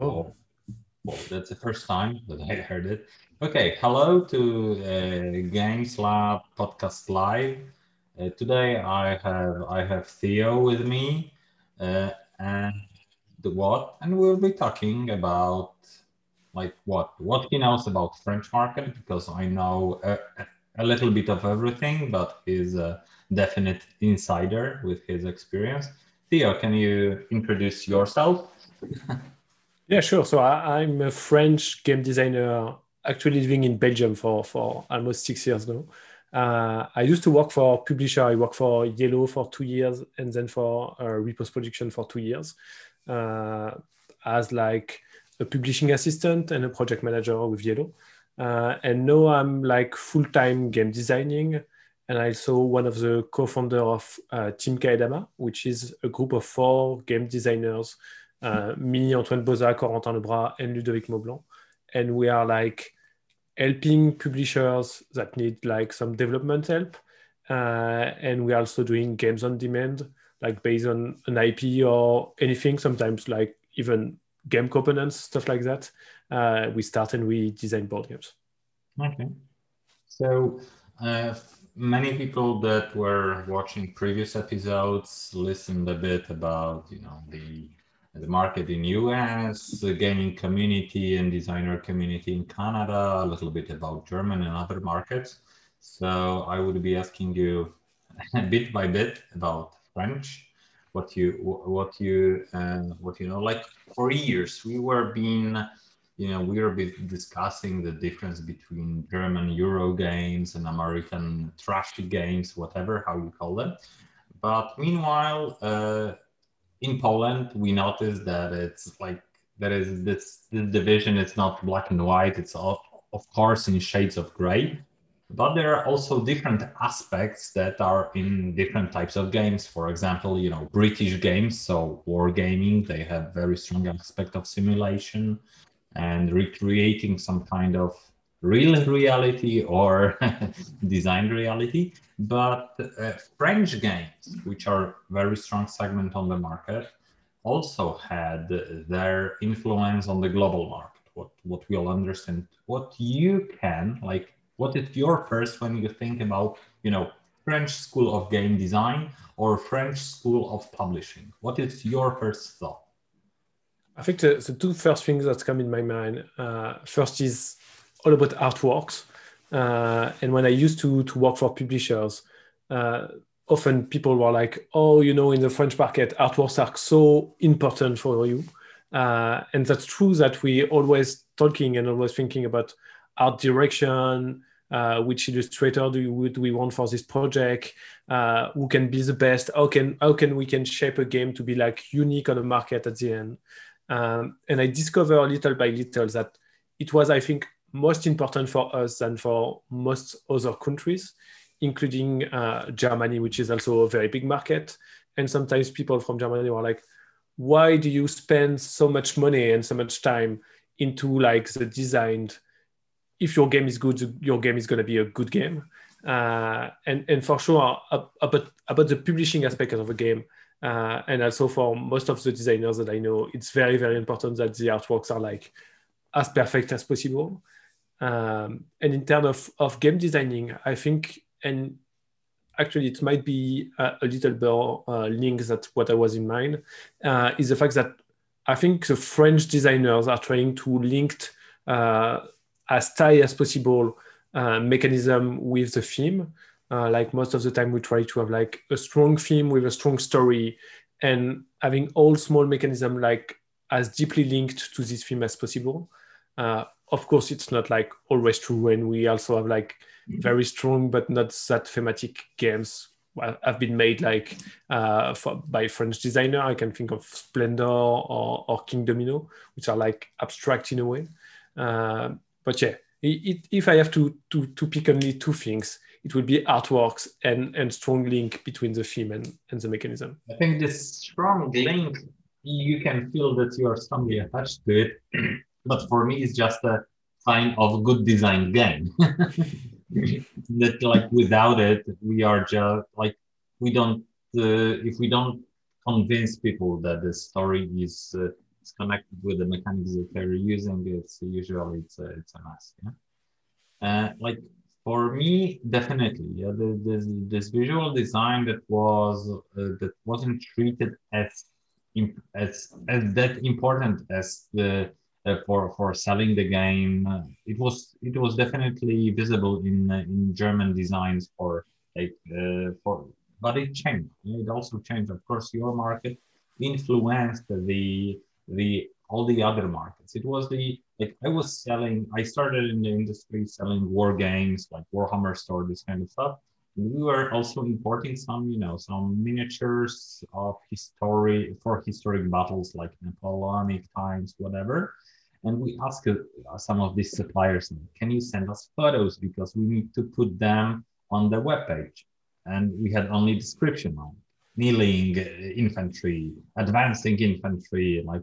Oh, well, that's the first time that I heard it. Okay, hello to Games Lab Podcast Live. Today I have Theo with me, and we'll be talking about what he knows about French market, because I know a little bit of everything, but he's a definite insider with his experience. Theo, can you introduce yourself? Yeah, sure. So I'm a French game designer, actually living in Belgium for almost 6 years now. I used to work for a publisher. I worked for Yellow for 2 years and then for Repos Production for 2 years as like a publishing assistant and a project manager with Yellow. And now I'm like full-time game designing, and also one of the co-founder of Team Kaedama, which is a group of 4 game designers, me, Antoine Bozak, Corentin Lebrat, and Ludovic Maublanc. And we are like helping publishers that need like some development help. And we're also doing games on demand, like based on an IP or anything, sometimes like even game components, stuff like that. We start and we design board games. Okay. So many people that were watching previous episodes listened a bit about, you know, the market in US, the gaming community and designer community in Canada, a little bit about German and other markets. So I would be asking you bit by bit about French, what you know. Like for years we were discussing the difference between German Euro games and American trash games, whatever, how you call them. But meanwhile, in Poland, we noticed that it's like there is this division. It's not black and white. It's all, of course, in shades of gray, but there are also different aspects that are in different types of games. For example, you know, British games, so wargaming, they have very strong aspect of simulation and recreating some kind of real reality or design reality, but French games, which are very strong segment on the market, also had their influence on the global market. What we'll understand, what you can, like, what is your first when you think about, you know, French school of game design or French school of publishing? What is your first thought? I think the two first things that come in my mind, first is all about artworks. And when I used to work for publishers, often people were like, oh, you know, in the French market, artworks are so important for you. And that's true that we always talking and always thinking about art direction, which illustrator do we want for this project, who can be the best, how can we shape a game to be like unique on the market at the end. And I discovered little by little that it was, I think, most important for us than for most other countries, including Germany, which is also a very big market. And sometimes people from Germany were like, why do you spend so much money and so much time into like the design? If your game is good, your game is going to be a good game. And for sure, about the publishing aspect of a game, and also for most of the designers that I know, it's very, very important that the artworks are like as perfect as possible. And in terms of game designing, I think, and actually it might be a little bit linked that what I was in mind, is the fact that I think the French designers are trying to link as tight as possible mechanism with the theme. Like most of the time we try to have like a strong theme with a strong story and having all small mechanism like as deeply linked to this theme as possible. Of course, it's not like always true, and we also have like very strong but not that thematic games have been made like by French designer. I can think of Splendor or King Domino, which are like abstract in a way. But yeah, if I have to pick only two things, it would be artworks and strong link between the theme and the mechanism. I think this strong link, you can feel that you are strongly attached to it. But for me, it's just a sign of a good design game. That like without it, we are just like, we don't, if we don't convince people that the story is it's connected with the mechanics that they're using, it's usually it's a mess. Yeah? Like for me, definitely, yeah, this visual design that wasn't treated as that important as the for selling the game. It was definitely visible in German designs but it changed. It also changed, of course. Your market influenced all the other markets. It was I started in the industry selling war games like Warhammer Store, this kind of stuff. We were also importing some miniatures of history for historic battles like Napoleonic times, whatever. And we asked some of these suppliers, can you send us photos? Because we need to put them on the webpage. And we had only description on kneeling infantry, advancing infantry. Like,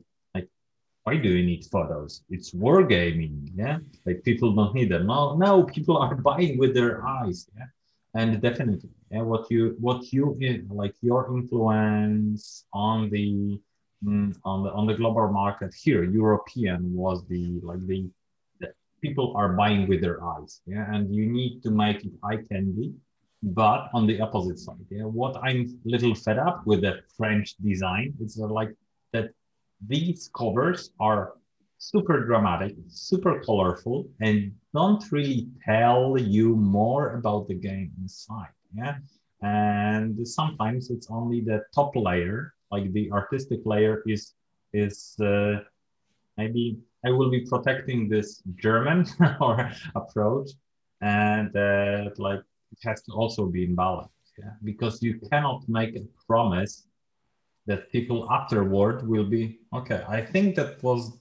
why do you need photos? It's wargaming, yeah? Like people don't need them. No, people are buying with their eyes, yeah? And definitely, yeah, what you like your influence on the global market here, European, was the people are buying with their eyes, yeah, and you need to make it eye candy. But on the opposite side, yeah, what I'm a little fed up with the French design is like that these covers are super dramatic, super colorful, and don't really tell you more about the game inside, yeah? And sometimes it's only the top layer, like the artistic layer is maybe I will be protecting this German or approach, and like it has to also be in balance, yeah? Because you cannot make a promise that people afterward will be, okay, I think that was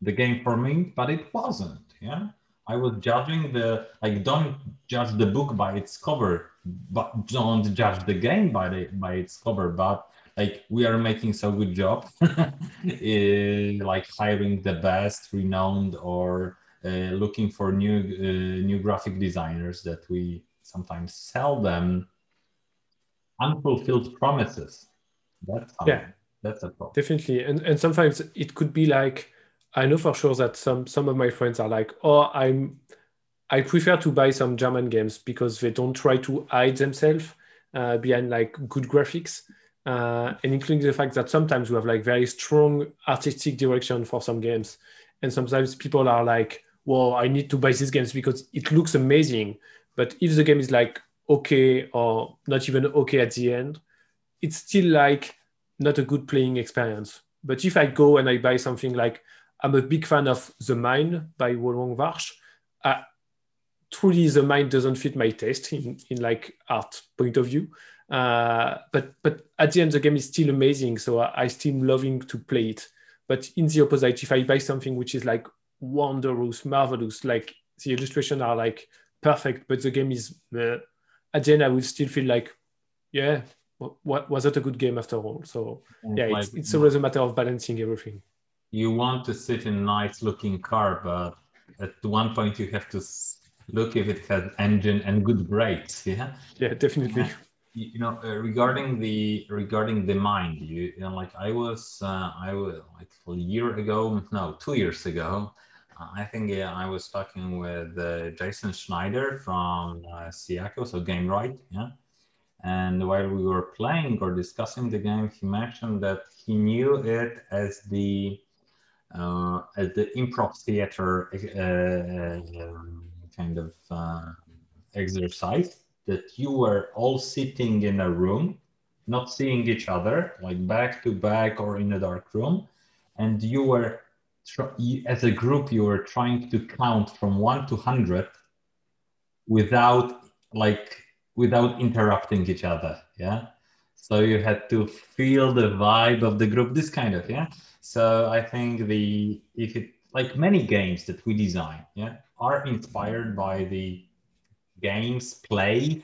the game for me, but it wasn't, yeah? I was judging don't judge the book by its cover, but don't judge the game by its cover, but like we are making so good job, like hiring the best, renowned, or looking for new graphic designers that we sometimes sell them unfulfilled promises. That's a problem. Definitely, and sometimes it could be like, I know for sure that some of my friends are like, oh, I prefer to buy some German games because they don't try to hide themselves behind like good graphics, and including the fact that sometimes we have like very strong artistic direction for some games, and sometimes people are like, well, I need to buy these games because it looks amazing, but if the game is like okay or not even okay at the end, it's still like not a good playing experience. But if I go and I buy something like, I'm a big fan of The Mind by Wolfgang Warsch. Truly, The Mind doesn't fit my taste in like art point of view. But at the end, the game is still amazing. So I still loving to play it. But in the opposite, if I buy something which is like wondrous, marvelous, like the illustrations are like perfect, but the game is, at the end, I will still feel like, yeah, what was it a good game after all? So yeah, it's always a matter of balancing everything. You want to sit in a nice looking car, but at one point you have to look if it has engine and good brakes. Yeah. Yeah, definitely. And, regarding the Mind, I was 2 years ago, I think, yeah, I was talking with Jason Schneider from Siako, so Game Right, yeah. And while we were playing or discussing the game, he mentioned that he knew it as the improv theater kind of exercise, that you were all sitting in a room, not seeing each other, like back to back or in a dark room, and you were, as a group, you were trying to count from 1 to 100 without interrupting each other, yeah? So you had to feel the vibe of the group, this kind of, yeah? So I think many games that we design, yeah, are inspired by the games played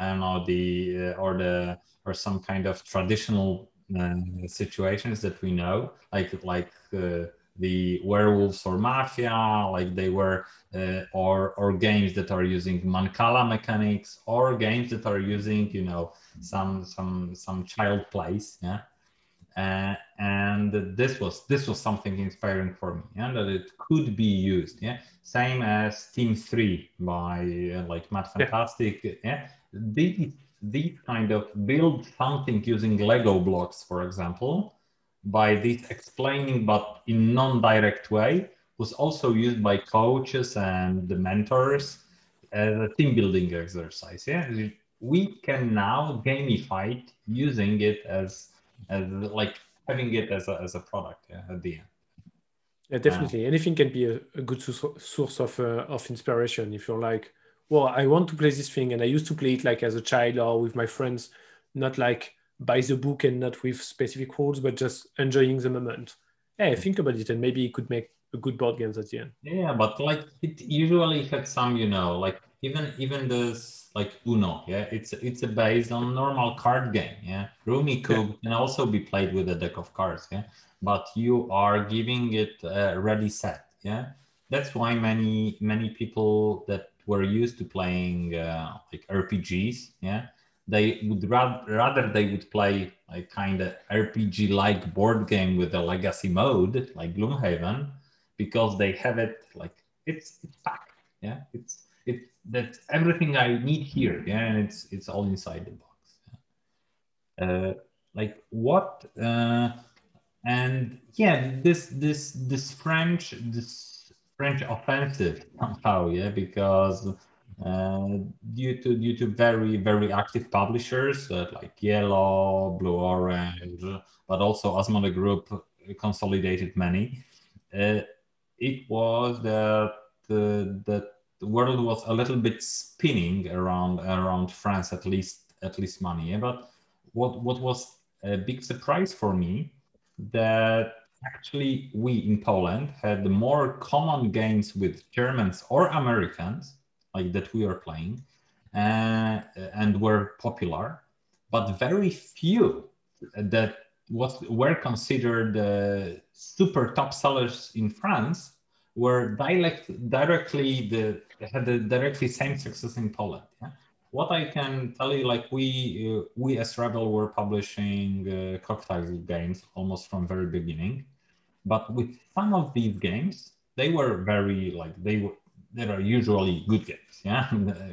or some kind of traditional situations that we know, like the werewolves or mafia, like they were, or games that are using Mancala mechanics, or games that are using some child plays, yeah. And that this was something inspiring for me, and that it could be used. Yeah, same as Team 3 by like Matt Fantastic. Yeah, yeah? These kind of build something using Lego blocks, for example, by this explaining but in non-direct way, was also used by coaches and the mentors as a team building exercise. Yeah, we can now gamify it using it as like having it as a product, yeah, at the end. Yeah, definitely. Anything can be a good source of inspiration. If you're like, well, I want to play this thing and I used to play it like as a child or with my friends, not like by the book and not with specific rules, but just enjoying the moment. Hey, think about it and maybe it could make a good board game at the end. Yeah, but like it usually had some, you know, like even this like Uno, yeah, it's based on normal card game, yeah. Rummy Cube can also be played with a deck of cards, yeah. But you are giving it a ready set, yeah. That's why many people that were used to playing like RPGs, yeah, they would rather they would play like kind of RPG-like board game with a legacy mode like Gloomhaven, because they have it like it's packed, yeah. It's that's everything I need here, yeah, and it's all inside the box. Yeah? Like what? And yeah, this French offensive somehow, yeah, because due to very, very active publishers like Yellow, Blue Orange, but also Asmodee Group consolidated many. It was that the world was a little bit spinning around France, at least money. Yeah? But what was a big surprise for me that actually we in Poland had more common games with Germans or Americans, like that we are playing, and were popular, but very few that were considered super top sellers in France were directly same success in Poland. Yeah? What I can tell you, like we as Rebel were publishing Cocktail Games almost from very beginning, but with some of these games, they were very like they were usually good games. Yeah,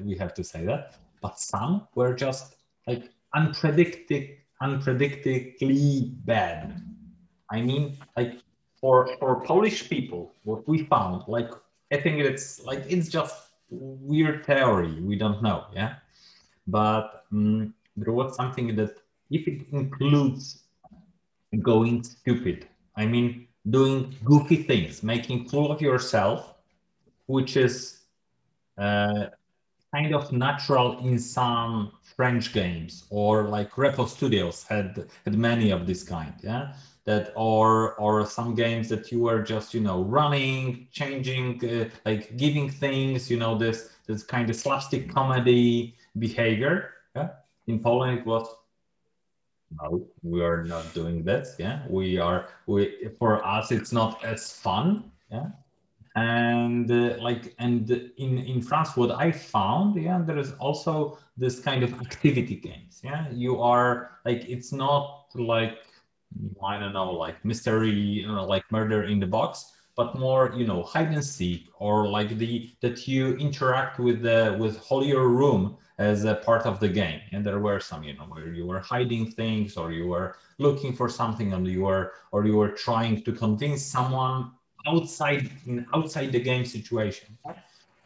we have to say that. But some were just like unpredictably bad. I mean, like for Polish people, what we found, like I think it's just weird theory. We don't know, yeah. But there was something that if it includes going stupid, I mean, doing goofy things, making fool of yourself, which is kind of natural in some French games, or like Repos Studios had many of this kind, yeah. That or some games that you were just, you know, running, changing, like giving things, you know, this kind of slapstick comedy behavior. Yeah? In Poland it was, no, we are not doing that. Yeah, for us it's not as fun. Yeah, and in France what I found, yeah, there is also this kind of activity games. Yeah, you are like it's not like, I don't know, like mystery, you know, like murder in the box, but more, you know, hide and seek, or like that you interact with whole your room as a part of the game. And there were some, you know, where you were hiding things, or you were looking for something, and you were trying to convince someone outside the game situation.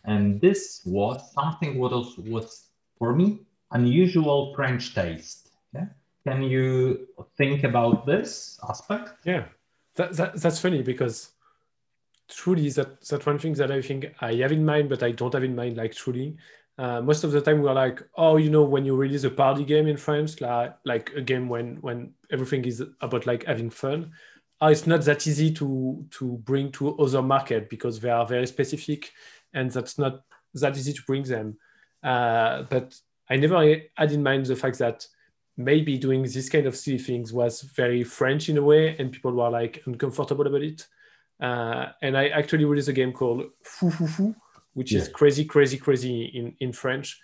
And this was something what was for me unusual French taste. Yeah. Can you think about this aspect? Yeah, that's funny, because truly that's one thing that I think I have in mind, but I don't have in mind, like truly. Most of the time we're like, oh, you know, when you release a party game in France, like a game when everything is about like having fun, it's not that easy to bring to other market because they are very specific and that's not that easy to bring them. But I never had in mind the fact that maybe doing this kind of silly things was very French in a way, and people were like uncomfortable about it. And I actually released a game called Fou Fou Fou, which is crazy, crazy, crazy in French,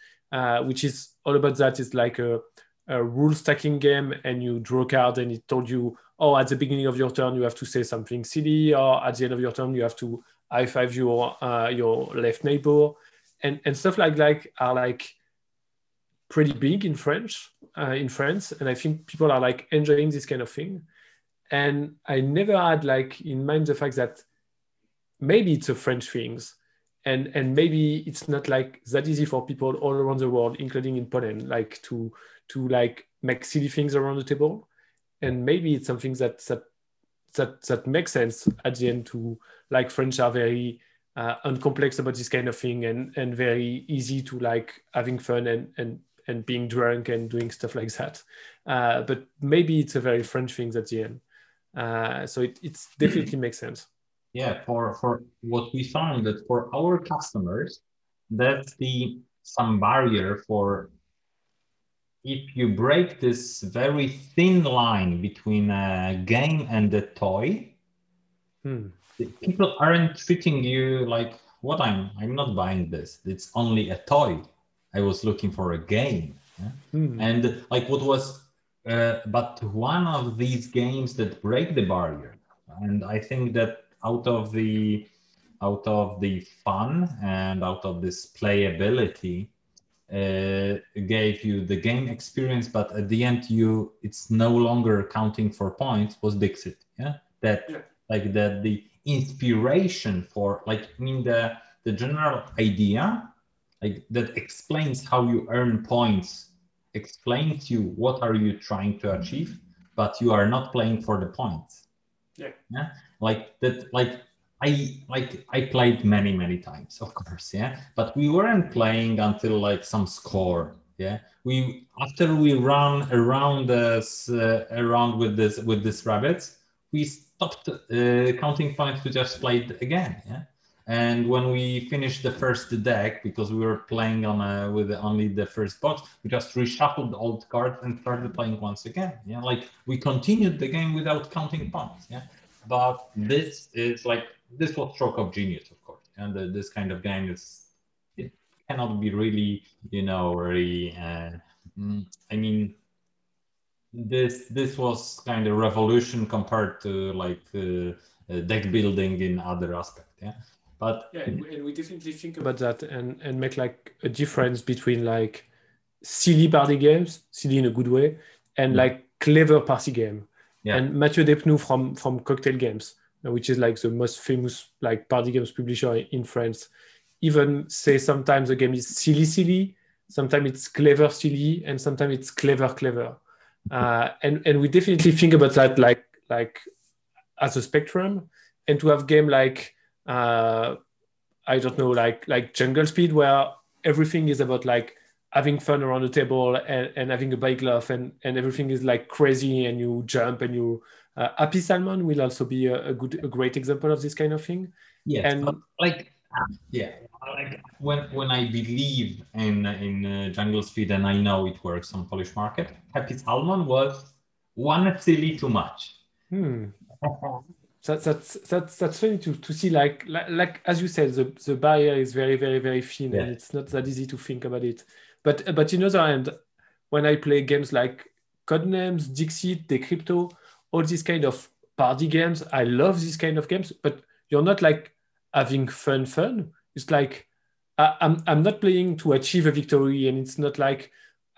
which is all about that. It's like a rule stacking game, and you draw a card and it told you, oh, at the beginning of your turn, you have to say something silly, or at the end of your turn, you have to high-five your left neighbor, and stuff like pretty big in France, and I think people are like enjoying this kind of thing. And I never had like in mind the fact that maybe it's a French things, and maybe it's not like that easy for people all around the world, including in Poland, like to like make silly things around the table. And maybe it's something that makes sense at the end to like French are very uncomplex about this kind of thing and very easy to like having fun and being drunk and doing stuff like that. But maybe it's a very French thing at the end. So it's definitely makes sense. Yeah, for what we found that for our customers, that's some barrier for if you break this very thin line between a game and a toy, people aren't treating you like, what I'm not buying this. It's only a toy. I was looking for a game. Yeah? And like what was, but one of these games that break the barrier. And I think that out of the fun and out of this playability, gave you the game experience, but at the end it's no longer counting for points was Dixit. Yeah, the inspiration for the general idea that explains how you earn points, explains you what are you trying to achieve, but you are not playing for the points. Yeah? I played many times, of course, yeah. But we weren't playing until some score, yeah. After we ran around with this rabbits, we stopped counting points. We just played again, yeah. And when we finished the first deck, because we were playing with only the first box, we just reshuffled the old cards and started playing once again. Yeah, we continued the game without counting points, yeah. But this is this was stroke of genius, of course, and this kind of game it cannot be really, this was kind of revolution compared to deck building in other aspects, yeah. But yeah, and we definitely think about that and make a difference between silly party games, silly in a good way, and clever party game. Yeah. And Mathieu Depneau from Cocktail Games, which is the most famous party games publisher in France, even say sometimes the game is silly, sometimes it's clever silly, and sometimes it's clever. And we definitely think about that as a spectrum, and to have game like Jungle Speed, where everything is about having fun around the table and having a big laugh and everything is crazy and you jump and you Happy Salmon will also be a great example of this kind of thing. Yeah, and when I believe in Jungle Speed and I know it works on Polish market, Happy Salmon was one silly too much. That's funny to see as you said, the barrier is very thin, yeah. And it's not that easy to think about it. But on the other hand, when I play games like Codenames, Dixit, Decrypto, all these kind of party games, I love these kind of games, but you're not having fun. It's I'm not playing to achieve a victory, and it's not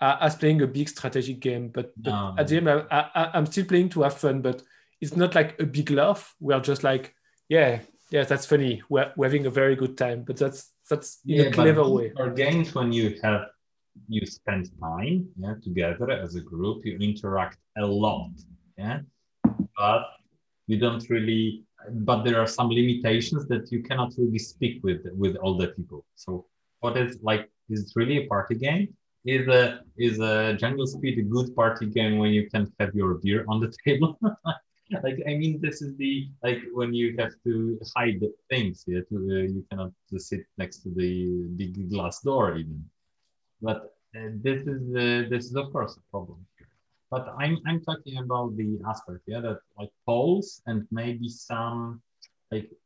us playing a big strategic game, but at the end, I'm still playing to have fun, but it's not a big laugh. We're just yeah, that's funny. We're having a very good time, but that's in a clever way. Or games when you spend time, yeah, together as a group, you interact a lot, yeah. But you don't really. But there are some limitations that you cannot really speak with all the people. So what is is it really a party game? Is a Jungle Speed a good party game when you can have your beer on the table? This is when you have to hide things. Yeah, you cannot sit next to the big glass door even. But this is of course a problem. But I'm talking about the aspect, yeah, that polls and maybe some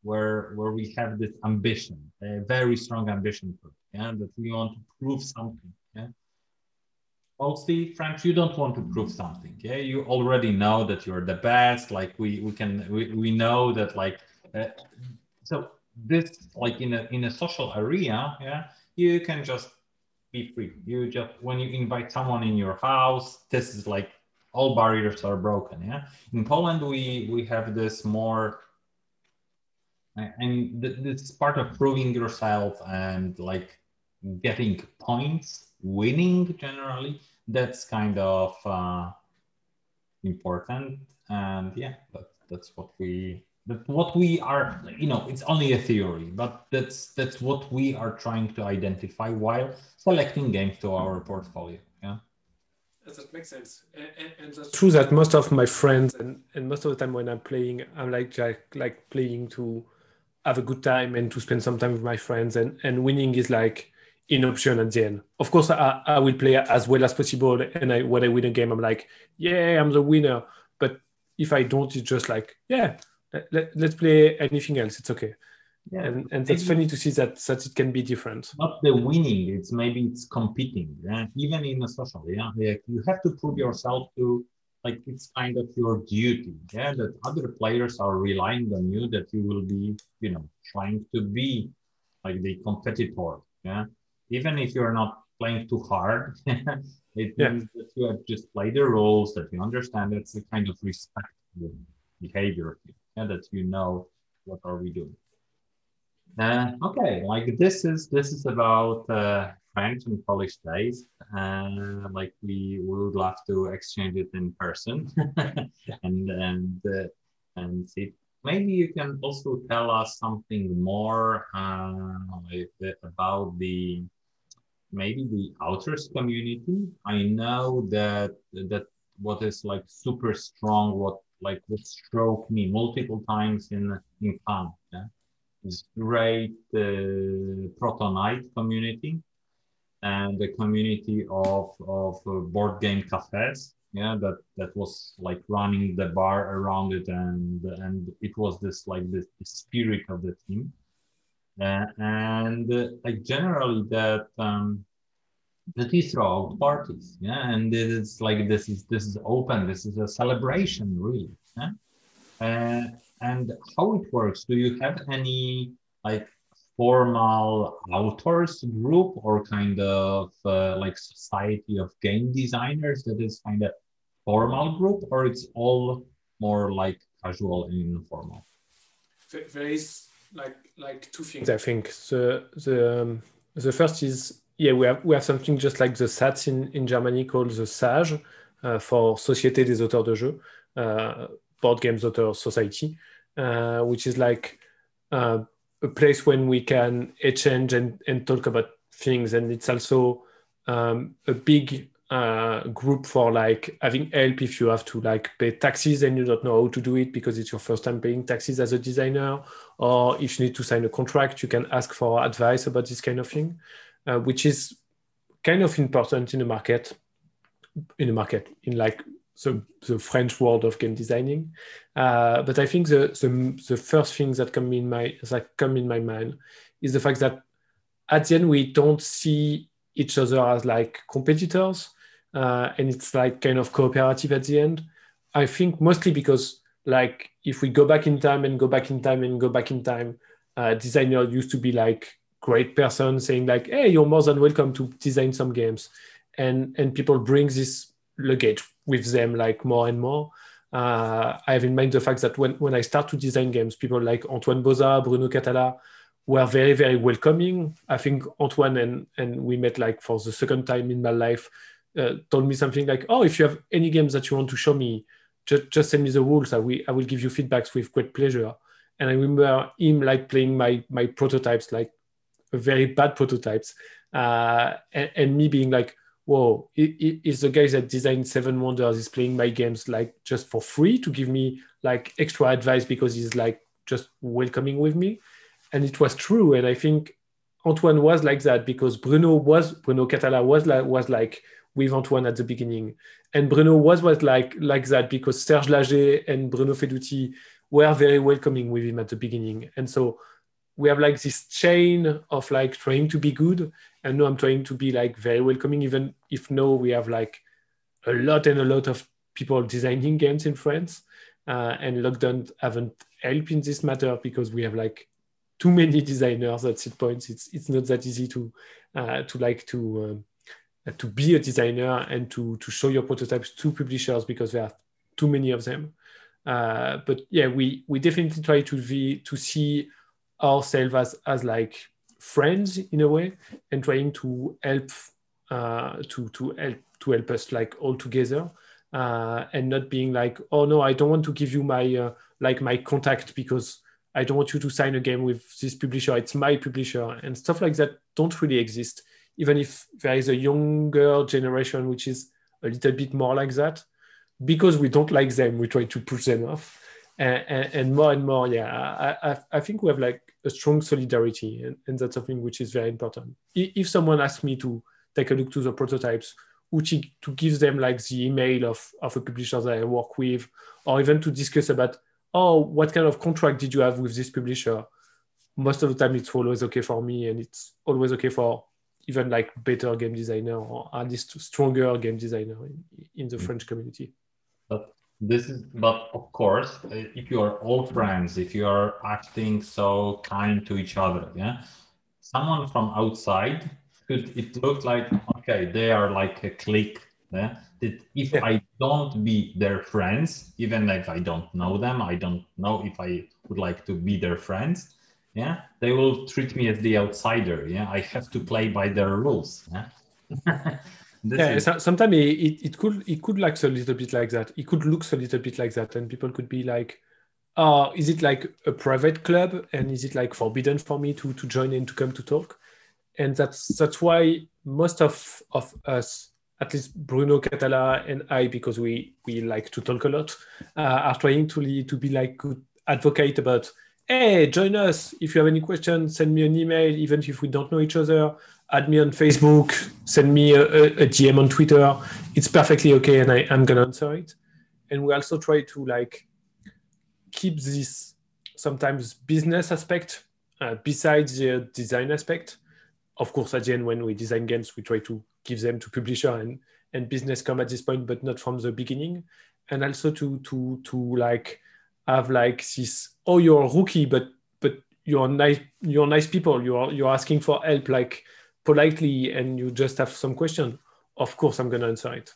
where we have this ambition, a very strong ambition for it, yeah, that we want to prove something, yeah. mostly, Frank, you don't want to prove something. Yeah, you already know that you're the best. Like we know that. Like so, this like in a social area, yeah, you can just be free. You just when you invite someone in your house, this is like all barriers are broken. Yeah, in Poland we have this more. And this part of proving yourself and like getting points, winning generally, that's kind of important. And yeah, that's what we are, you know, it's only a theory, but that's what we are trying to identify while selecting games to our portfolio. Yeah. Yes, that makes sense. And that's true that most of my friends and most of the time when I'm playing, I'm like playing to have a good time and to spend some time with my friends, and winning is like an option at the end. Of course, I will play as well as possible, and when I win a game, I'm like, yeah, I'm the winner. But if I don't, it's just like, yeah, let's play anything else. It's okay. Yeah. And that's funny to see that it can be different. Not the winning, maybe it's competing, yeah? Even in a social, yeah? Like you have to prove yourself to, like it's kind of your duty, yeah? That other players are relying on you, that you will be, you know, trying to be like the competitor, yeah? Even if you're not playing too hard, it means that you have just played the rules, that you understand, that's a kind of respectful behavior, yeah? That you know what are we doing. Okay, like this is about French and Polish days. Like we would love to exchange it in person and see. Maybe you can also tell us something more about the authors community. I know that what is like super strong, what struck me multiple times in Cannes. Yeah? This great Protonite community and the community of board game cafes, yeah, that was like running the bar around it, and it was this like the spirit of the team, and like generally that you throw out parties, yeah, and it's like this is open, this is a celebration really, yeah? And how it works? Do you have any like formal authors group or kind of like society of game designers that is kind of formal group, or it's all more like casual and informal? There is like two things. I think the first is, yeah, we have something just like the SATS in Germany called the SAGE, for Société des auteurs de jeux. Board Games Author Society, which is like a place when we can exchange and talk about things. And it's also a big group for like having help if you have to like pay taxes and you don't know how to do it because it's your first time paying taxes as a designer, or if you need to sign a contract, you can ask for advice about this kind of thing, which is kind of important in the market, in like, so the French world of game designing, but I think the first thing that come in my mind is the fact that at the end we don't see each other as like competitors, and it's like kind of cooperative at the end. I think mostly because like if we go back in time, designer used to be like great person saying like, hey, you're more than welcome to design some games, and people bring this luggage with them like more and more. I have in mind the fact that when I start to design games, people like Antoine Bozak, Bruno Cathala were very, very welcoming. I think Antoine and we met like for the second time in my life, told me something like, oh, if you have any games that you want to show me, just send me the rules. I will give you feedbacks with great pleasure. And I remember him like playing my prototypes, like very bad prototypes, and me being like, whoa, is the guy that designed Seven Wonders is playing my games like just for free to give me like extra advice because he's like just welcoming with me. And it was true. And I think Antoine was like that because Bruno Cathala was like with Antoine at the beginning. And Bruno was like that because Serge Laget and Bruno Faidutti were very welcoming with him at the beginning. And so we have like this chain of like trying to be good, and now I'm trying to be like very welcoming, even if now we have like a lot of people designing games in France, and lockdown haven't helped in this matter because we have like too many designers at this point. It's not that easy to be a designer and to show your prototypes to publishers because there are too many of them. But yeah, we definitely try to see ourselves as like friends in a way, and trying to help help us like all together, and not being like, oh no, I don't want to give you my my contact because I don't want you to sign a game with this publisher. It's my publisher, and stuff like that don't really exist. Even if there is a younger generation which is a little bit more like that, because we don't like them, we try to push them off, and more. Yeah, I think we have like a strong solidarity, and that's something which is very important. If someone asks me to take a look to the prototypes, which to give them like the email of a publisher that I work with, or even to discuss about, oh, what kind of contract did you have with this publisher? Most of the time it's always okay for me, and it's always okay for even like better game designer, or at least stronger game designer in the French community. But of course, if you are all friends, if you are acting so kind to each other, yeah, someone from outside, it looked like, okay, they are like a clique. Yeah? That if I don't be their friends, even if I don't know them, I don't know if I would like to be their friends, yeah, they will treat me as the outsider. Yeah, I have to play by their rules. Yeah. Sometimes it could look a little bit like that. It could look a little bit like that, and people could be like, "Oh, is it like a private club? And is it like forbidden for me to join and to come to talk?" And that's why most of us, at least Bruno Cathala and I, because we like to talk a lot, are trying to be like good advocate about, hey, join us. If you have any questions, send me an email, even if we don't know each other. Add me on Facebook, send me a DM on Twitter. It's perfectly okay, and I'm going to answer it. And we also try to like keep this sometimes business aspect besides the design aspect. Of course, at the end, when we design games, we try to give them to publisher, and business come at this point, but not from the beginning. And also to like have like this, oh, you're a rookie, but you're nice people. You're asking for help, like politely, and you just have some question. Of course, I'm going to answer it.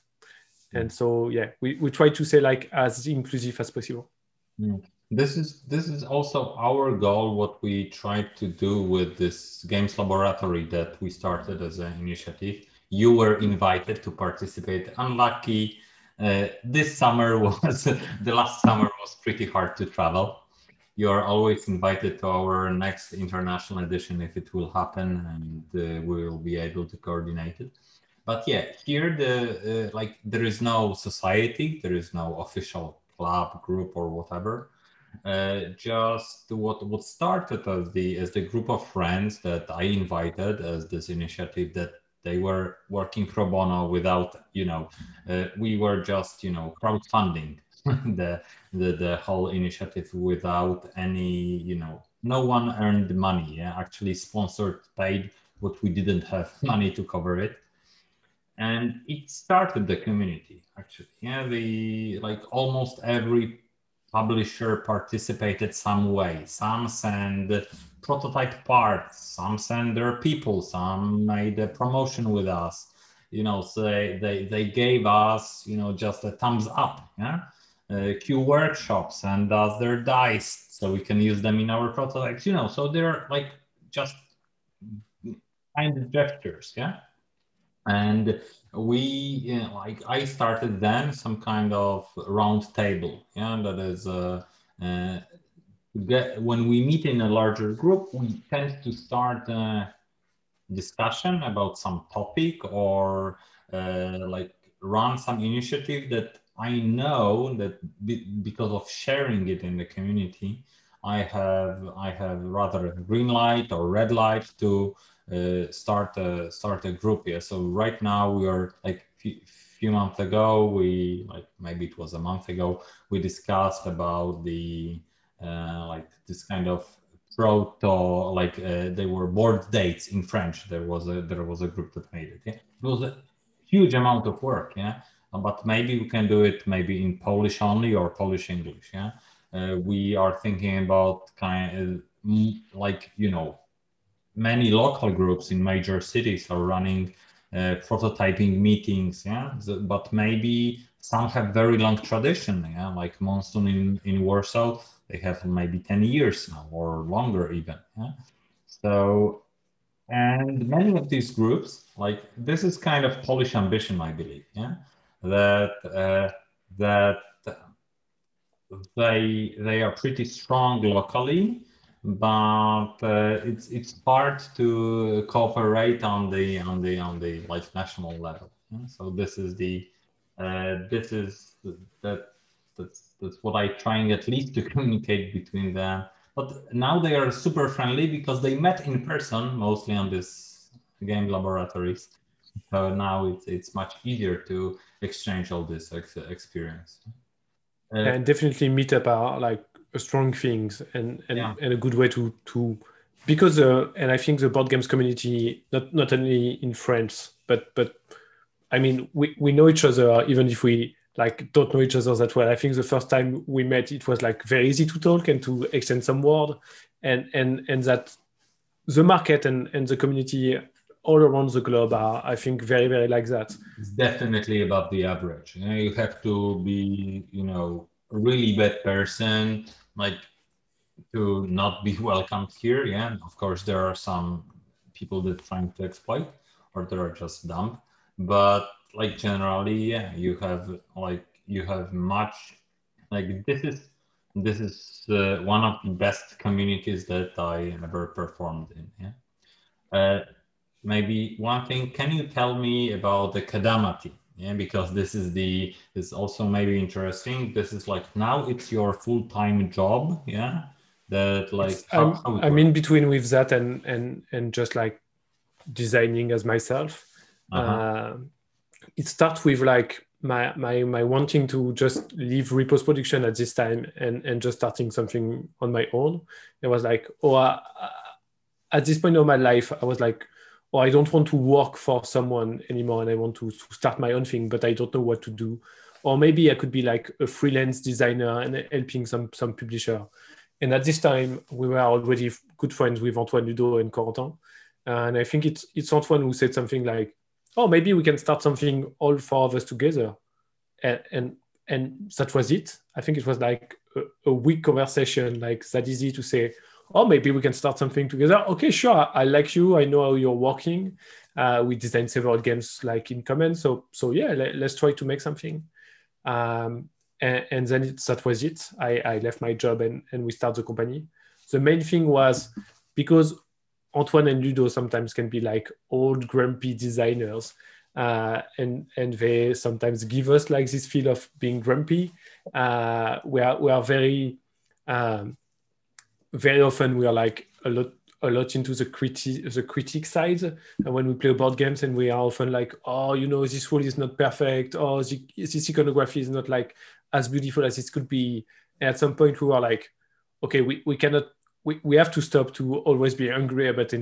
And so, yeah, we try to say like as inclusive as possible. Mm. This is also our goal, what we tried to do with this Games Laboratory that we started as an initiative. You were invited to participate. Unlucky, this summer was, the last summer was pretty hard to travel. You are always invited to our next international edition if it will happen, and we will be able to coordinate it. But yeah, here there is no society, there is no official club, group, or whatever. Just what started as the group of friends that I invited as this initiative, that they were working pro bono without, we were just, crowdfunding the whole initiative without any, no one earned money. Yeah? Actually sponsored, paid, but we didn't have money to cover it. And it started the community, actually. Yeah, almost every publisher participated some way. Some send prototype parts, some send their people, some made a promotion with us, so they gave us, just a thumbs up. Yeah? Q Workshop send us their dice so we can use them in our prototypes, so they're like just kind gestures, yeah? And we, I started then some kind of round table, yeah, that is, when we meet in a larger group, we tend to start a discussion about some topic, or run some initiative that I know that because of sharing it in the community, I have rather green light or red light to start a group. Yeah. So right now we are like few months ago, maybe it was a month ago, we discussed about this kind of proto, like they were board dates in French. There was a group that made it. Yeah? It was a huge amount of work. Yeah, but maybe we can do it maybe in Polish only or Polish English. Yeah, we are thinking about kind of, like, you know, many local groups in major cities are running prototyping meetings, yeah. So, but maybe some have very long tradition, yeah. Like Monsoon in Warsaw, they have maybe 10 years now or longer even. Yeah? So, and many of these groups, like this is kind of Polish ambition, I believe, yeah. That they are pretty strong locally, but it's hard to cooperate on the like national level. Yeah? So this is the that's what I trying at least to communicate between them. But now they are super friendly because they met in person mostly on this game laboratories. So now it's much easier to exchange all this experience. And definitely meetup are like strong things and, yeah, and a good way to because and I think the board games community not only in France but I mean we know each other even if we like don't know each other that well. I think the first time we met it was like very easy to talk and to exchange some word and that the market and the community all around the globe are, I think, very, very like that. It's definitely above the average. You know, you have to be, you know, a really bad person, like, to not be welcomed here. Yeah, and of course, there are some people that trying to exploit, or they are just dumb. But like generally, yeah, you have much, like this is one of the best communities that I ever performed in. Yeah. Maybe one thing, can you tell me about the Kaedama team? Yeah, because it's also maybe interesting. This is like, now it's your full-time job. Yeah. That like, I'm in between with that and just like designing as myself. Uh-huh. It starts with like my wanting to just leave Repos Production at this time and just starting something on my own. It was like, at this point of my life, I was like, or I don't want to work for someone anymore and I want to start my own thing, but I don't know what to do. Or maybe I could be like a freelance designer and helping some publisher. And at this time, we were already good friends with Antoine, Ludo and Corentin. And I think it's Antoine who said something like, oh, maybe we can start something all four of us together. And that was it. I think it was like a week conversation, like that easy to say, oh, maybe we can start something together. Okay, sure. I like you. I know how you're working. We designed several games like in common. So yeah, let's try to make something. And then that was it. I left my job and we started the company. The main thing was because Antoine and Ludo sometimes can be like old grumpy designers. And they sometimes give us like this feel of being grumpy. We are very... very often we are like a lot into the critic side. And when we play board games and we are often like, oh, you know, this rule is not perfect. Oh, this iconography is not like as beautiful as it could be. And at some point we were like, okay, we have to stop to always be angry about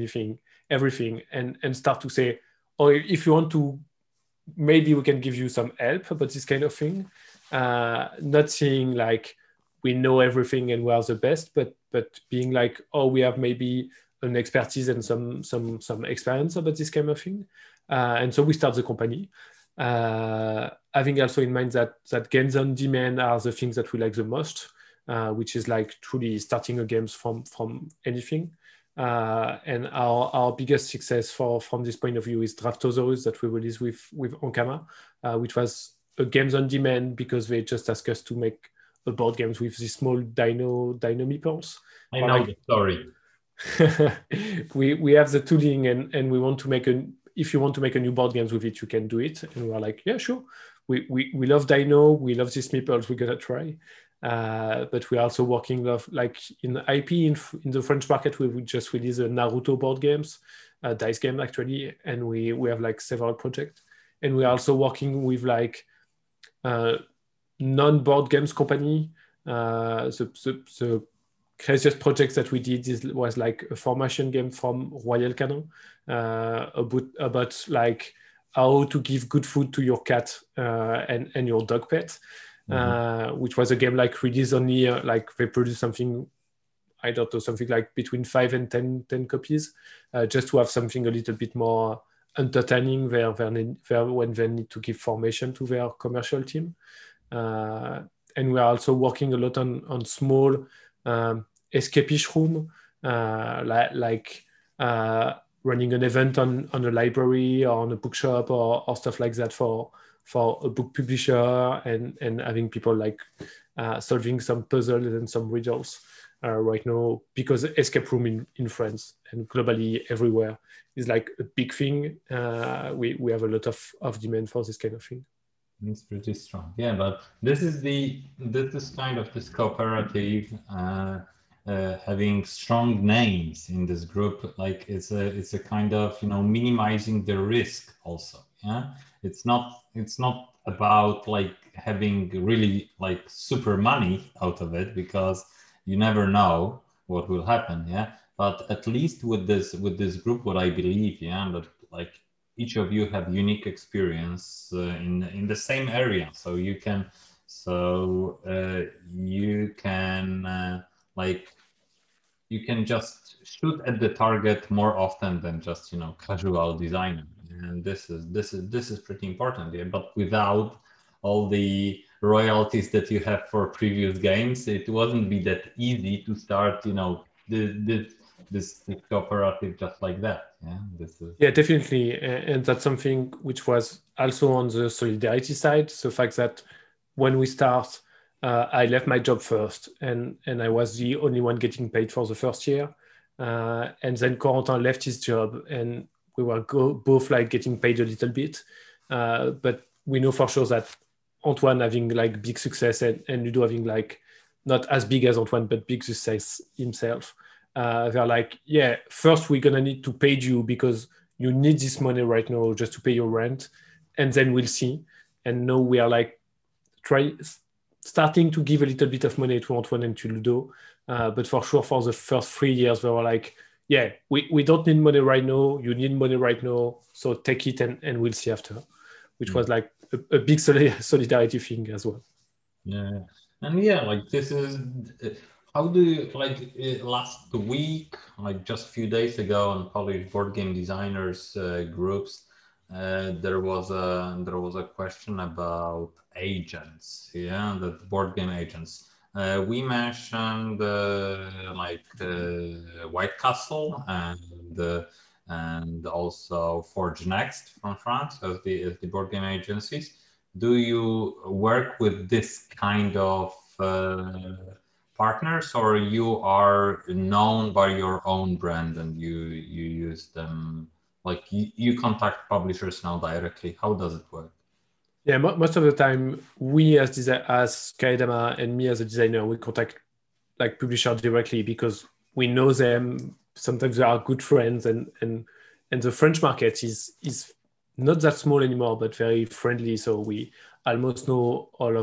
everything and start to say, oh, if you want to, maybe we can give you some help about this kind of thing. Not seeing like, we know everything and we are the best, but being like, oh, we have maybe an expertise and some experience about this kind of thing. And so we start the company. Having also in mind that games on demand are the things that we like the most, which is like truly starting a game from anything. And our biggest success from this point of view is Draftosaurus that we released with Ankama, which was a games on demand because they just asked us to make board games with these small dino meeples. I know, like, sorry. we have the tooling and we want to make if you want to make a new board games with it, you can do it. And we're like, yeah, sure. We love dino, we love these meeples, we're gonna try. But we're also working like in IP in the French market, we just released a Naruto board games, a dice game actually, and we have like several projects. And we're also working with like non-board games company, the craziest project that we did was like a formation game from Royal Canon about like how to give good food to your cat and your dog pet, mm-hmm. Which was a game like released only like they produced something, I don't know, something like between 5 and 10 copies, just to have something a little bit more entertaining there when they need to give formation to their commercial team. And we are also working a lot on small escapish room, running an event on a library or on a bookshop or stuff like that for a book publisher and having people like solving some puzzles and some riddles right now, because escape room in France and globally everywhere is like a big thing. We have a lot of demand for this kind of thing. It's pretty strong, yeah. But this is kind of this cooperative having strong names in this group. Like it's a kind of, you know, minimizing the risk also. Yeah, it's not about like having really like super money out of it, because you never know what will happen. Yeah, but at least with this group, what I believe, yeah, that like each of you have unique experience in the same area, so you can just shoot at the target more often than just, you know, casual designer, and this is pretty important. Yeah, but without all the royalties that you have for previous games, it wouldn't be that easy to start, you know, this cooperative just like that. Yeah, yeah, definitely. And that's something which was also on the solidarity side. So the fact that when we start, I left my job first and I was the only one getting paid for the first year. And then Corentin left his job and we were both like getting paid a little bit. But we know for sure that Antoine having like big success and Ludo having like not as big as Antoine, but big success himself. They're like, yeah, first we're going to need to pay you because you need this money right now just to pay your rent. And then we'll see. And now we are like starting to give a little bit of money to Antoine and to Ludo. But for sure, for the first 3 years, they were like, yeah, we don't need money right now. You need money right now. So take it and we'll see after, which was like a big solidarity thing as well. Yeah. And yeah, like this is... How do you, like last week, like just a few days ago on Polish board game designers groups, there was a question about agents, yeah, the board game agents. We mentioned White Castle and also Forge Next from France as the board game agencies. Do you work with this kind of partners, or you are known by your own brand and you use them, like you contact publishers now directly? How does it work? Yeah, most of the time we as Kaedama and me as a designer, we contact like publishers directly because we know them. Sometimes they are good friends and the French market is not that small anymore, but very friendly. So we almost know all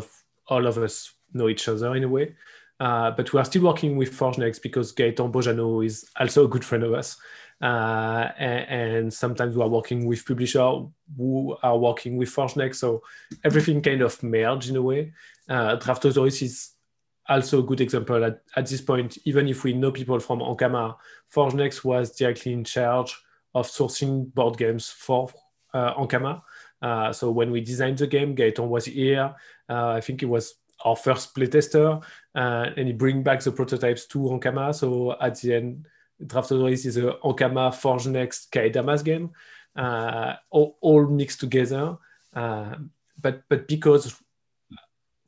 of us know each other in a way. But we are still working with Forge Next because Gaetan Bojano is also a good friend of us. And sometimes we are working with publishers who are working with Forge Next. So everything kind of merged in a way. Draftosaurus is also a good example. At this point, even if we know people from Ankama, Forge Next was directly in charge of sourcing board games for Ankama. So when we designed the game, Gaetan was here. I think it was our first playtester, and he bring back the prototypes to Ankama. So at the end, Draftosaurus is a Ankama, Forge Next, Kaedama's game, all mixed together. But because,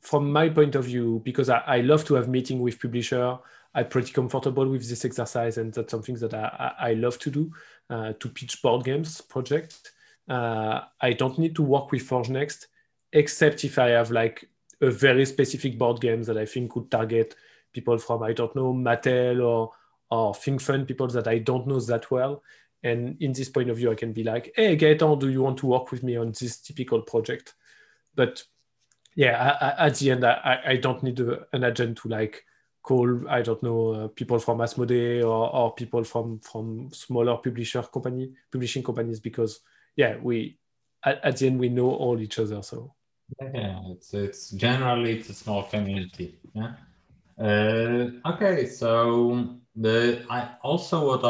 from my point of view, because I love to have meeting with publisher, I'm pretty comfortable with this exercise, and that's something that I love to do, to pitch board games project. I don't need to work with Forge Next, except if I have like a very specific board game that I think could target people from, I don't know, Mattel or ThinkFun, people that I don't know that well. And in this point of view, I can be like, hey, Gaetan, do you want to work with me on this typical project? But yeah, at the end, I don't need an agent to like call, I don't know, people from Asmodee or people from smaller publishing companies, because we at the end we know all each other. So it's generally it's a small community. Okay, so what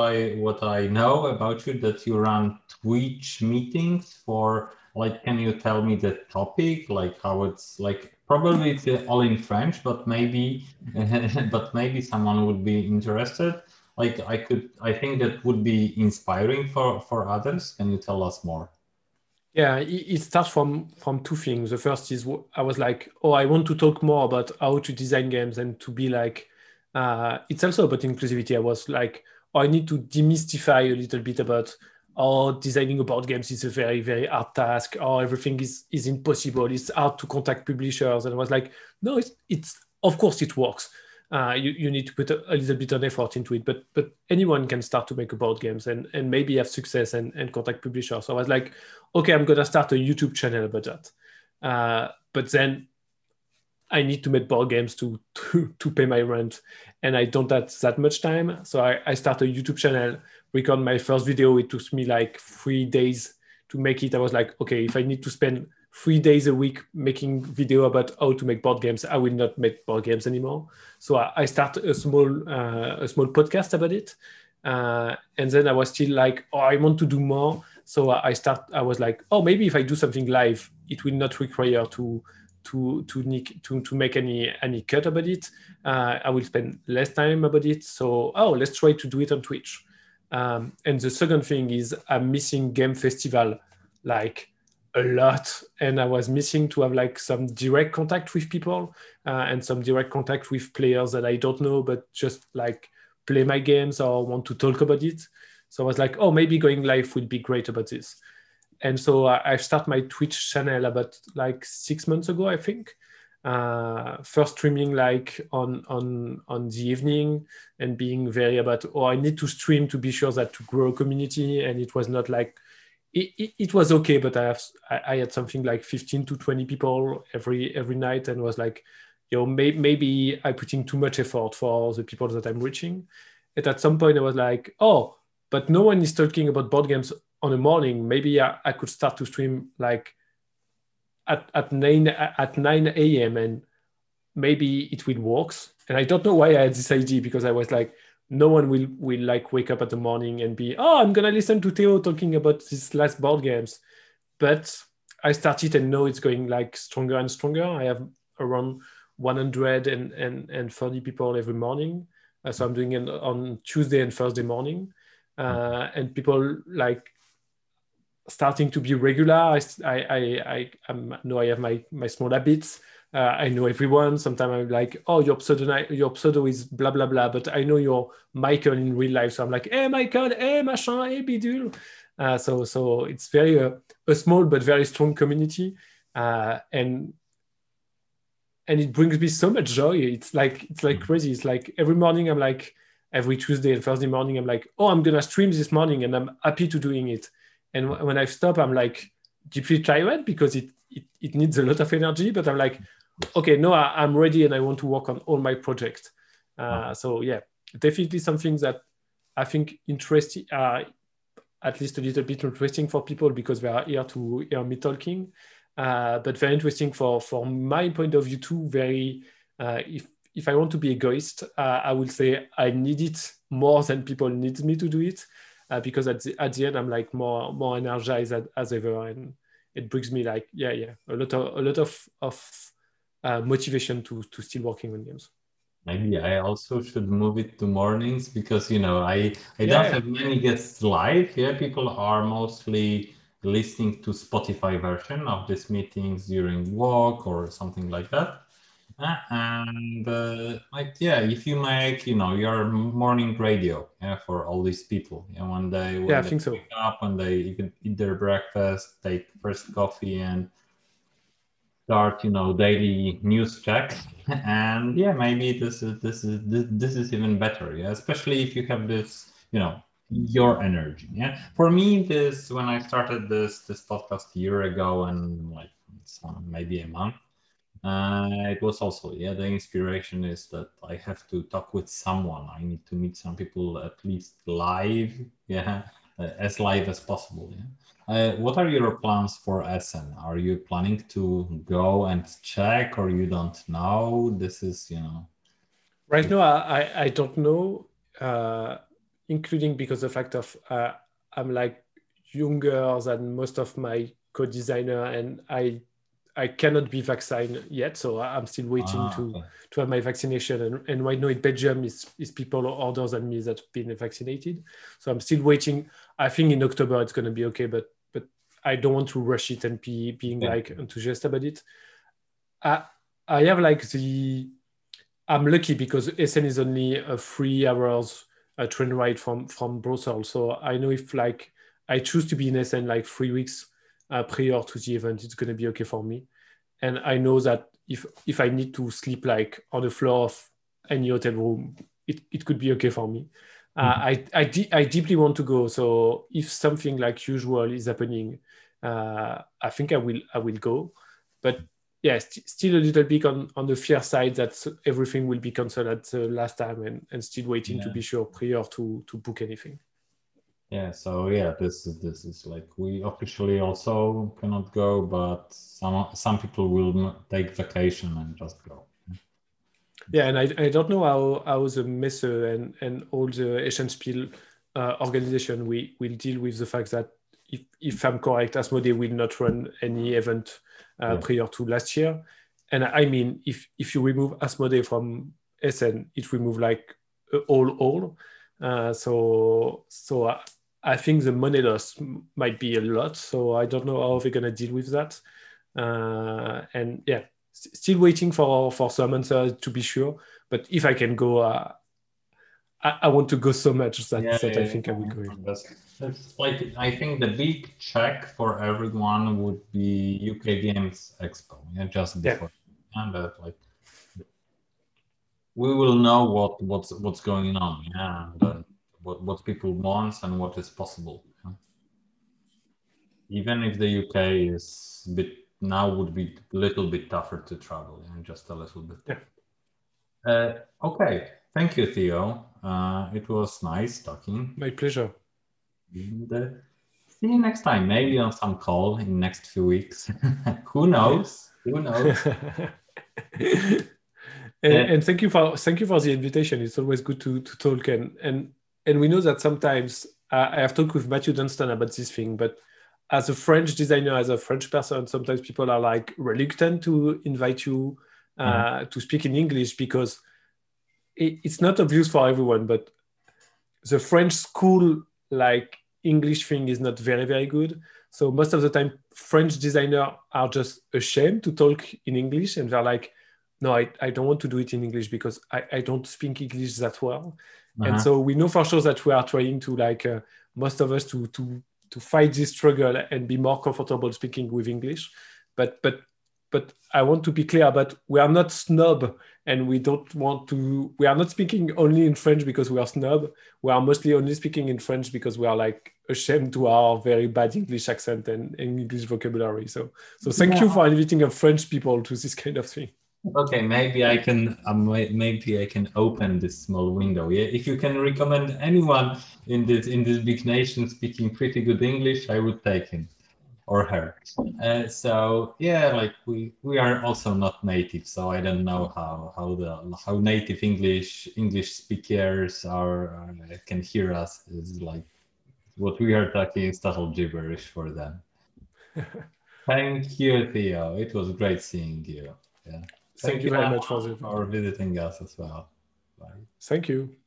I know about you, that you run Twitch meetings for, like, can you tell me the topic, like how it's, like, probably it's all in French, but maybe someone would be interested. Like, I think that would be inspiring for others. Can you tell us more? Yeah, it starts from two things. The first is I was like, I want to talk more about how to design games and to be like, it's also about inclusivity. I was like, I need to demystify a little bit about how designing a board games is a very, very hard task, or everything is impossible. It's hard to contact publishers. And I was like, no, it's of course it works. You need to put a little bit of effort into it, but anyone can start to make a board games and maybe have success and contact publishers. So I was like, okay, I'm gonna start a YouTube channel about that. But then I need to make board games to pay my rent, and I don't have that much time. So I start a YouTube channel, record my first video. It took me like 3 days to make it. I was like, okay, if I need to spend 3 days a week making video about how to make board games, I will not make board games anymore. So I start a small podcast about it. And then I was still like, I want to do more. So I was like, maybe if I do something live, it will not require to make any cut about it. I will spend less time about it. So, let's try to do it on Twitch. And the second thing is I'm missing Game Festival, like, a lot, and I was missing to have like some direct contact with people and some direct contact with players that I don't know, but just like play my games or want to talk about it. So I was like, maybe going live would be great about this. And so I started my Twitch channel about like 6 months ago, I think. First streaming like on the evening and being very about, I need to stream to be sure that to grow a community. And it was not like, it was okay, but I had something like 15 to 20 people every night, and was like, maybe I'm putting too much effort for the people that I'm reaching. And at some point I was like, but no one is talking about board games on the morning. Maybe I could start to stream like at 9 a.m. and maybe it will work. And I don't know why I had this idea, because I was like, no one will like wake up at the morning and be, I'm going to listen to Theo talking about these last board games. But I started, and now it's going like stronger and stronger. I have around 130 people every morning. So I'm doing it on Tuesday and Thursday morning. And people like starting to be regular. I have my small habits. I know everyone. Sometimes I'm like, your pseudo is blah, blah, blah. But I know you're Michael in real life. So I'm like, hey, Michael, hey, machin, hey, bidule. So it's very a small but very strong community. And it brings me so much joy. It's like crazy. It's like every morning I'm like, every Tuesday and Thursday morning, I'm like, I'm going to stream this morning, and I'm happy to doing it. And when I stop, I'm like deeply tired, because it needs a lot of energy, but I'm like, okay, no, I'm ready, and I want to work on all my projects. So yeah, definitely something that I think interesting, at least a little bit interesting for people, because they are here to hear me talking, but very interesting for my point of view too. Very, if I want to be egoist, I will say I need it more than people need me to do it, because at the end I'm like more energized as ever, and it brings me like a lot of motivation to still working on games. Maybe I also should move it to mornings, because I don't have many guests live. People are mostly listening to Spotify version of these meetings during walk or something like that. And if you make your morning radio for all these people, one day when they think wake up and they even eat their breakfast, take first coffee, and start daily news check, and maybe this is even better, especially if you have this your energy. For me, this, when I started this podcast a year ago and like maybe a month, It was also, yeah, the inspiration is that I have to talk with someone. I need to meet some people at least live, yeah, as live as possible. Yeah. What are your plans for Essen? Are you planning to go and check, or you don't know? This is, you know. Right now, I don't know, including because the fact of I'm like younger than most of my co-designer, and I cannot be vaccinated yet, so I'm still waiting to have my vaccination. And right now in Belgium, it's people older than me that have been vaccinated. So I'm still waiting. I think in October it's going to be okay, but I don't want to rush it and be like enthusiastic about it. I have like I'm lucky because Essen is only a 3 hours a train ride from Brussels. So I know if like I choose to be in Essen like 3 weeks prior to the event, it's going to be okay for me. And I know that if I need to sleep like on the floor of any hotel room, it could be okay for me. I deeply want to go. So if something like usual is happening, I think I will go. But yeah, still a little bit on the fear side that everything will be canceled at the last time, and still waiting to be sure prior to book anything. Yeah, so yeah, this is like we officially also cannot go, but some people will take vacation and just go. Yeah, and I don't know how the Messe and all the Eschenspiel organization will deal with the fact that if I'm correct, Asmodee will not run any event prior to last year. And I mean, if you remove Asmodee from Essen, it removes like all. So I think the money loss might be a lot, so I don't know how they're going to deal with that. And yeah, still waiting for some answer to be sure. But if I can go, I want to go so much that I think I will go. That's like, I think the big check for everyone would be UK Games Expo, just before. And that, like, we will know what's going on, and what people want and what is possible. Even if the UK is a bit now would be a little bit tougher to travel, and just a little bit. Yeah. Okay, thank you, Theo. It was nice talking. My pleasure. And, see you next time, maybe on some call in next few weeks. Who knows? Who knows? And thank you for the invitation. It's always good to talk, and we know that sometimes I have talked with Mathieu Dunstan about this thing, but as a French designer, as a French person, sometimes people are like reluctant to invite you to speak in English because it's not obvious for everyone, but the French school like English thing is not very, very good. So most of the time French designers are just ashamed to talk in English, and they're like, no, I don't want to do it in English because I don't speak English that well. And so we know for sure that we are trying to like most of us to fight this struggle and be more comfortable speaking with English. But I want to be clear about we are not snob, and we are not speaking only in French because we are snob. We are mostly only speaking in French because we are like ashamed to our very bad English accent and English vocabulary. So thank you for inviting French people to this kind of thing. Okay, maybe I can open this small window. Yeah, if you can recommend anyone in this big nation speaking pretty good English, I would take him or her. So yeah, like we are also not native, so I don't know how native English speakers can hear us. Is like what we are talking is total gibberish for them. Thank you, Theo. It was great seeing you. Yeah. Thank you very much for visiting us as well. Bye. Thank you.